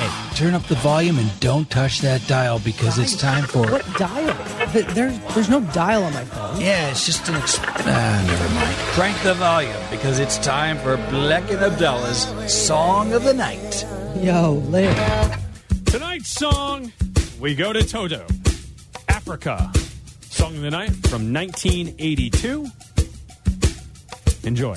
Hey, turn up the volume and don't touch that dial because it's time for... What dial? There's no dial on my phone. Yeah, it's just an... never mind. Crank the volume because it's time for Bleck and Abdalla's Song of the Night. Yo, later. Tonight's song, we go to Toto, Africa. Song of the Night from 1982. Enjoy.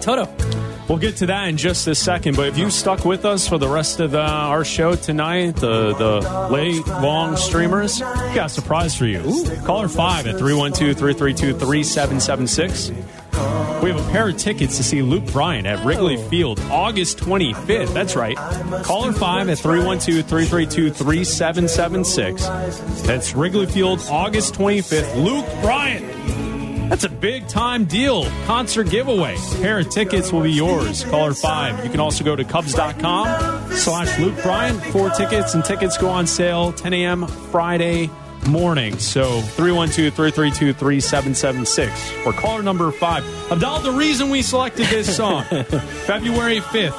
Toto. We'll get to that in just a second, but if you stuck with us for the rest of our show tonight, the late, long streamers, we got a surprise for you. Ooh. Caller 5 at 312-332-3776. We have a pair of tickets to see Luke Bryan at Wrigley Field August 25th. That's right. Caller 5 at 312-332-3776. That's Wrigley Field August 25th. Luke Bryan. That's a big-time deal. Concert giveaway. A pair of tickets will be yours. Caller 5. You can also go to Cubs.com/Luke Bryan for tickets, and tickets go on sale 10 a.m. Friday morning. So 312-332-3776 for caller number 5. Abdalla, the reason we selected this song, February 5th,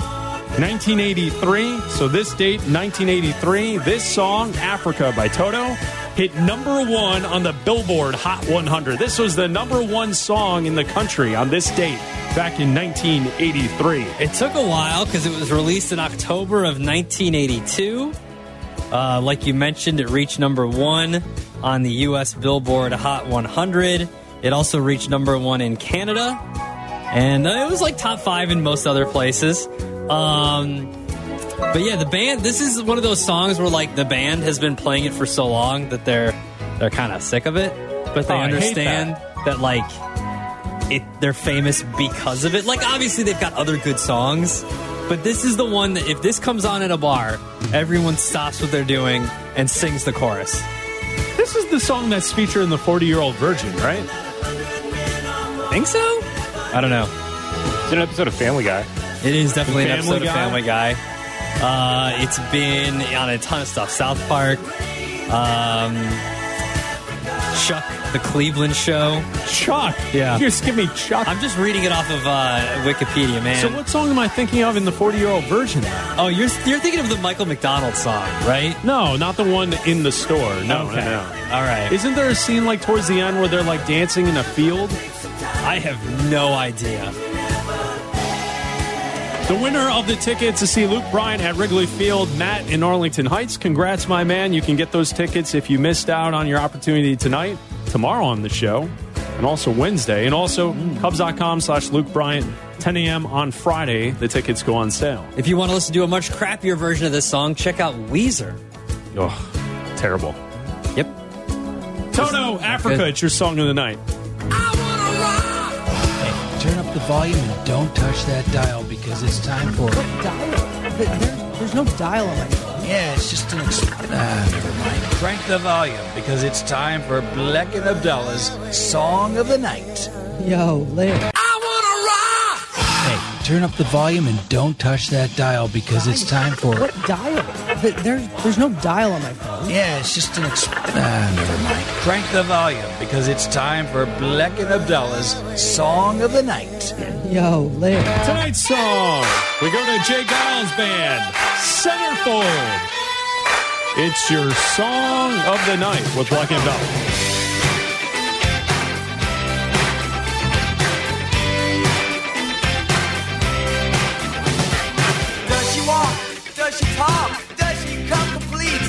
1983. So this date, 1983, this song, Africa by Toto, hit number one on the Billboard Hot 100. This was the number one song in the country on this date back in 1983. It took a while because it was released in October of 1982. Like you mentioned, it reached number one on the U.S. Billboard Hot 100. It also reached number one in Canada. And it was like top five in most other places. But yeah, the band, this is one of those songs where like the band has been playing it for so long that they're kind of sick of it, but they understand that like they're famous because of it. Like obviously they've got other good songs, but this is the one that if this comes on at a bar, everyone stops what they're doing and sings the chorus. This is the song that's featured in the 40-Year-Old Virgin, right? Think so? I don't know. It's an episode of Family Guy. It is definitely an episode of Family Guy. It's been on a ton of stuff. South Park, Chuck, The Cleveland Show. Chuck? Yeah. You just give me Chuck. I'm just reading it off of Wikipedia, man. So what song am I thinking of in the 40-Year-Old Virgin? Oh, you're thinking of the Michael McDonald song, right? No, not the one in the store. No, okay. No. All right. Isn't there a scene like towards the end where they're like dancing in a field? I have no idea. The winner of the tickets to see Luke Bryan at Wrigley Field, Matt in Arlington Heights. Congrats, my man. You can get those tickets if you missed out on your opportunity tonight, tomorrow on the show, and also Wednesday. And also Cubs.com/Luke Bryan, 10 a.m. on Friday. The tickets go on sale. If you want to listen to a much crappier version of this song, check out Weezer. Oh, terrible. Yep. Toto, Africa, good. It's your song of the night. Turn up the volume and don't touch that dial because it's time for... What dial? There's no dial on my phone. Yeah, it's just an... never mind. Crank the volume because it's time for Bleck and Abdalla's Song of the Night. Yo, later. I wanna rock! Hey. turn up the volume and don't touch that dial because it's time for... What dial? There's no dial on my phone. Yeah, it's just an... never mind. Crank the volume because it's time for Bleck and Abdalla's Song of the Night. Yo, Lick. Tonight's song, we go to J. Geils Band, Centerfold. It's your Song of the Night with Bleck and Abdalla. Does she talk? Does she come complete?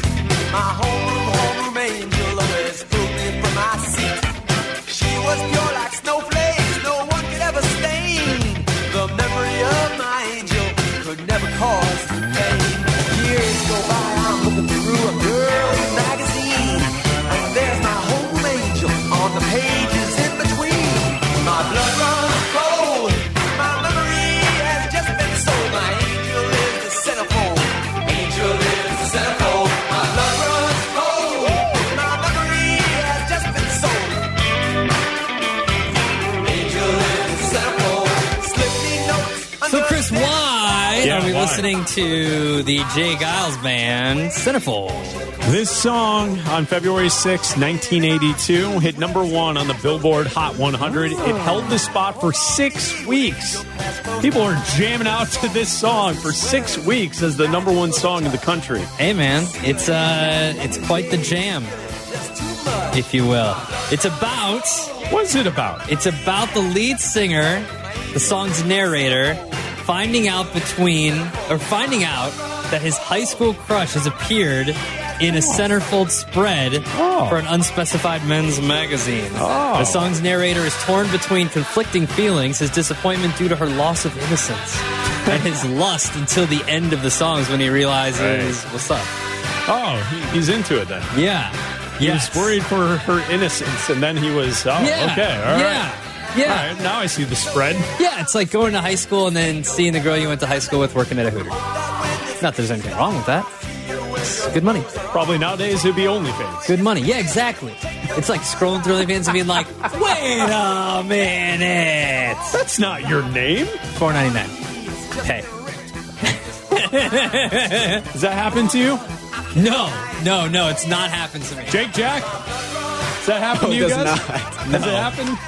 My homeroom angel always pulled me from my seat. She was pure like snowflakes, no one could ever stain. The memory of my angel could never cause pain. Years go by, I'm looking through a girl's magazine. And there's my home angel on the pages in between. My blood runs cold, my memory has just been sold. My angel is the centerfold. Listening to the J. Geils Band, Centerfold. This song on February 6, 1982, hit number one on the Billboard Hot 100. It held the spot for 6 weeks. People are jamming out to this song for 6 weeks as the number one song in the country. Hey, man, it's quite the jam, if you will. It's about... What is it about? It's about the lead singer, the song's narrator... finding out that his high school crush has appeared in a centerfold spread for an unspecified men's magazine. The song's narrator is torn between conflicting feelings, his disappointment due to her loss of innocence, and his lust until the end of the songs when he realizes, what's up? Oh, he's into it then. Yeah. He was worried for her innocence, and then he was, okay, all right. Yeah. All right, now I see the spread. Yeah, it's like going to high school and then seeing the girl you went to high school with working at a Hooters. Not that there's anything wrong with that. It's good money. Probably nowadays it'd be OnlyFans. Good money. Yeah, exactly. It's like scrolling through OnlyFans and being like, wait a minute. That's not your name. $4.99. Hey. Does that happen to you? No, it's not happened to me. Jake Jack? Does that happen to you guys? No. Does it happen?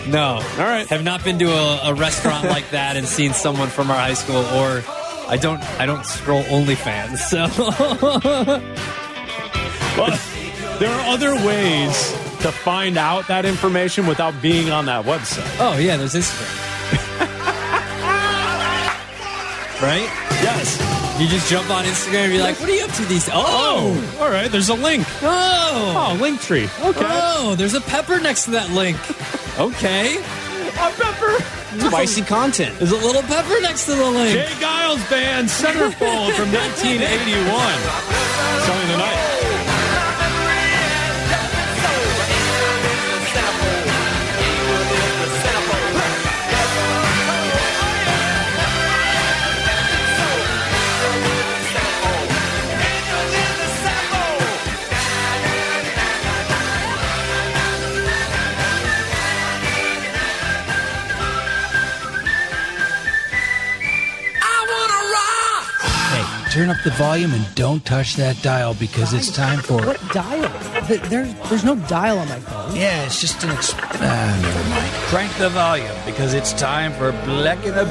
No. All right. Have not been to a restaurant like that and seen someone from our high school, or I don't scroll OnlyFans. So, well, there are other ways to find out that information without being on that website. Oh yeah, there's Instagram. Right? Yes. You just jump on Instagram and be like, what are you up to these? Oh! All right, there's a link. Oh, Linktree. Okay. Oh, there's a pepper next to that link. Okay. A pepper. Spicy content. There's a little pepper next to the link. J. Geils Band, Centerfold from 1981. Song of the Night. Turn up the volume and don't touch that dial because it's time for... What dial? There's no dial on my phone. Yeah, it's just an... never mind. Crank the volume because it's time for Bleck and Abdalla's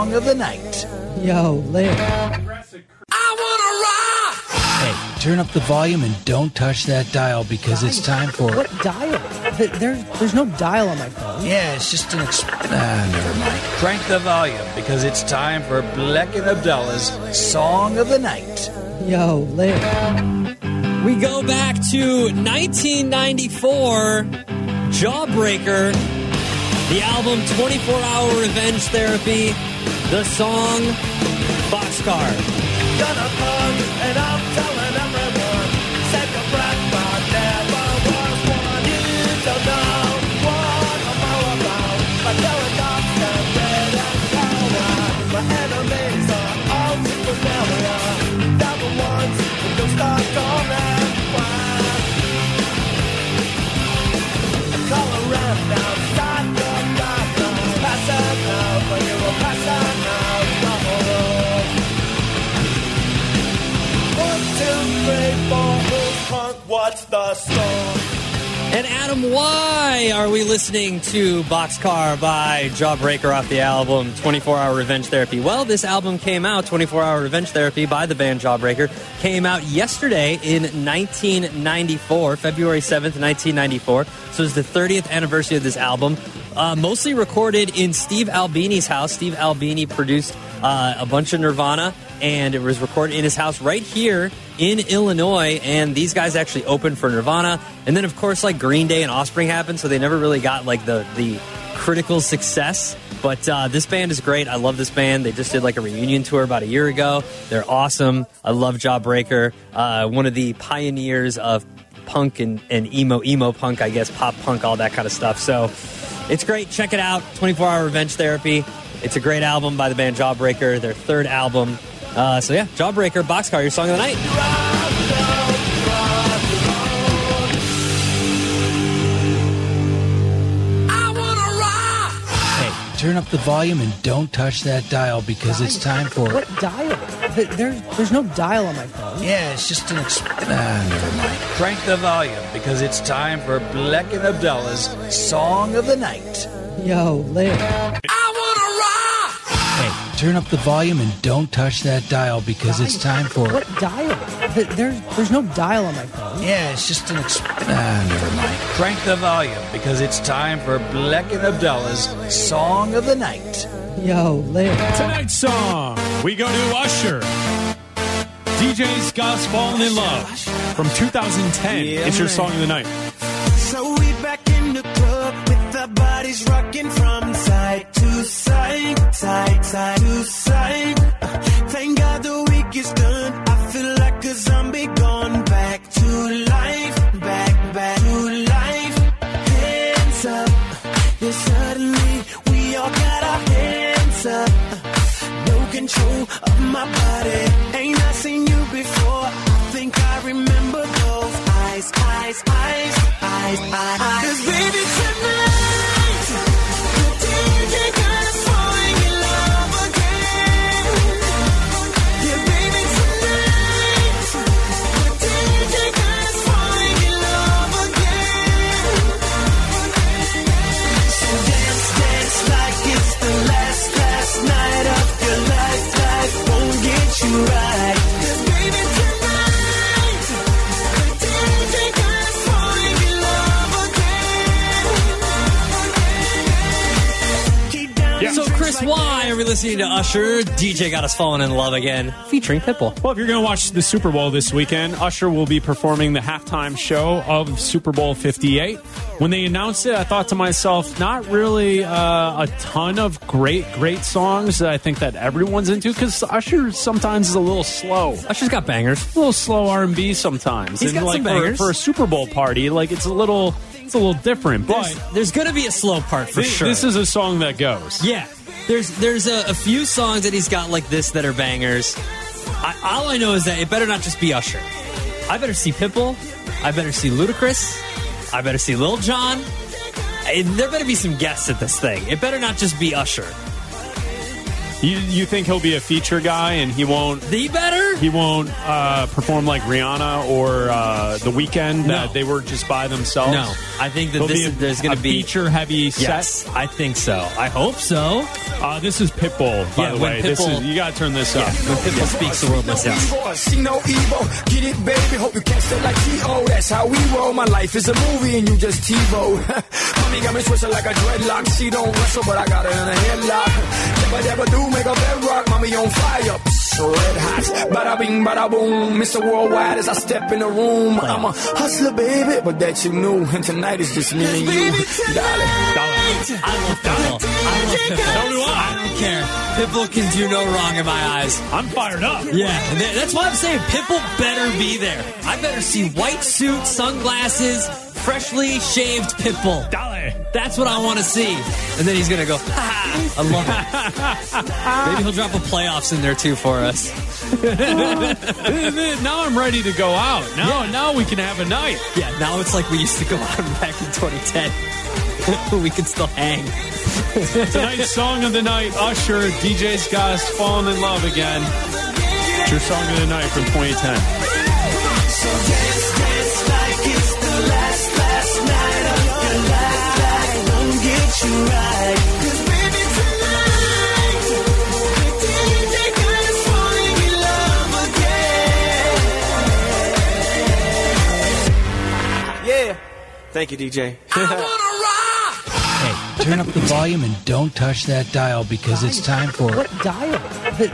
Song of the Night. Yo, Lick. I wanna rock! Hey, turn up the volume and don't touch that dial because it's time for... What dial? There's no dial on my phone. Yeah, it's just an... never mind. Crank the volume, because it's time for Bleck and Abdalla's Song of the Night. Yo, Lick. We go back to 1994, Jawbreaker, the album 24-Hour Revenge Therapy, the song Boxcar. Gonna bug, and I'm telling everyone, set the black box down. Colorado outside the back, pass up. And Adam, why are we listening to Boxcar by Jawbreaker off the album 24-Hour Revenge Therapy? Well, this album came out, 24-Hour Revenge Therapy by the band Jawbreaker, came out yesterday in 1994, February 7th, 1994. So it's the 30th anniversary of this album. Mostly recorded in Steve Albini's house. Steve Albini produced a bunch of Nirvana, and it was recorded in his house right here in Illinois. And these guys actually opened for Nirvana. And then, of course, like Green Day and Offspring happened, so they never really got like the critical success. But this band is great. I love this band. They just did like a reunion tour about a year ago. They're awesome. I love Jawbreaker. One of the pioneers of punk and emo punk, I guess, pop punk, all that kind of stuff. So it's great. Check it out. 24-Hour Revenge Therapy. It's a great album by the band Jawbreaker, their third album. So yeah, Jawbreaker, Boxcar, your song of the night. I wanna rock. Hey, turn up the volume and don't touch that dial because it's time for... What dial? There's no dial on my phone. Yeah, it's just an... never mind. Crank the volume because it's time for Bleck and Abdalla's Song of the Night. Yo, live. Turn up the volume and don't touch that dial because it's time for... What dial? There's no dial on my phone. Yeah, it's just an... never mind. Crank the volume because it's time for Bleck and Abdalla's Song of the Night. Yo, live. Tonight's song, we go to Usher. DJ's God's Fallen in Love from 2010. Yeah, it's your song of the night. So we back in the club with our bodies rocking from side to side. Side, side to side. Thank God the week is done. I feel like a zombie gone back to life. Back to life. Hands up. Yeah, suddenly we all got our hands up. No control of my body. Ain't I seen you before? I think I remember those eyes. Cause baby tonight, the DJ got us falling in love again. Yeah, baby tonight, the DJ got us falling in love again. So dance like it's the last night of your life. Won't get you right. Cause baby tonight, the DJ got us falling in love again. Yeah. So Chris, why are we listening to Usher? DJ got us falling in love again, featuring Pitbull. Well, if you're going to watch the Super Bowl this weekend, Usher will be performing the halftime show of Super Bowl 58. When they announced it, I thought to myself, not really a ton of great songs that I think that everyone's into, because Usher sometimes is a little slow. Usher's got bangers. A little slow R&B sometimes. He's got like some bangers. For a Super Bowl party, like it's a little different. But there's going to be a slow part for sure. This is a song that goes. Yeah. There's a few songs that he's got like this that are bangers. All I know is that it better not just be Usher. I better see Pitbull. I better see Ludacris. I better see Lil Jon. There better be some guests at this thing. It better not just be Usher. You think he'll be a feature guy and he won't... The better? He won't perform like Rihanna or The Weeknd, that they were just by themselves? No. I think that there's going to be... a feature-heavy set? Yes, I think so. I hope so. This is Pitbull, by the way. You got to turn this up. When Pitbull speaks, the world must out. See no evil. Get it, baby. Hope you catch it like T.O. That's how we roll. My life is a movie and you just TiVo. Mommy got me twisted like a dreadlock. She don't wrestle, but I got her in a headlock. Never do. Make a bedrock, mommy on fire, red hot, bada bing, bada boom. Mr. Worldwide as I step in the room. I'm a hustler, baby, but that you knew. And tonight is just me and you, darling. I love Pitbull. So do I. I don't care. Pitbull can do no wrong in my eyes. I'm fired up. Yeah, and that's why I'm saying Pitbull better be there. I better see white suit, sunglasses, freshly shaved Pitbull. That's what I want to see. And then he's going to go, ha, I love it. Maybe he'll drop a playoffs in there, too, for us. Now I'm ready to go out. Now we can have a night. Yeah, now it's like we used to go out back in 2010. We can still hang. Tonight's song of the night, Usher, DJ's got us falling in love again. It's your song of the night from 2010. So dance like it's the last night. Thank you, DJ. Hey, turn up the volume and don't touch that dial because it's time for... What dial?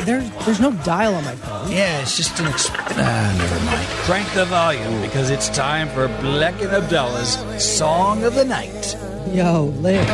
There's no dial on my phone. Yeah, it's just an... never mind. Crank the volume because it's time for Bleck and Abdalla's Song of the Night. Yo, live.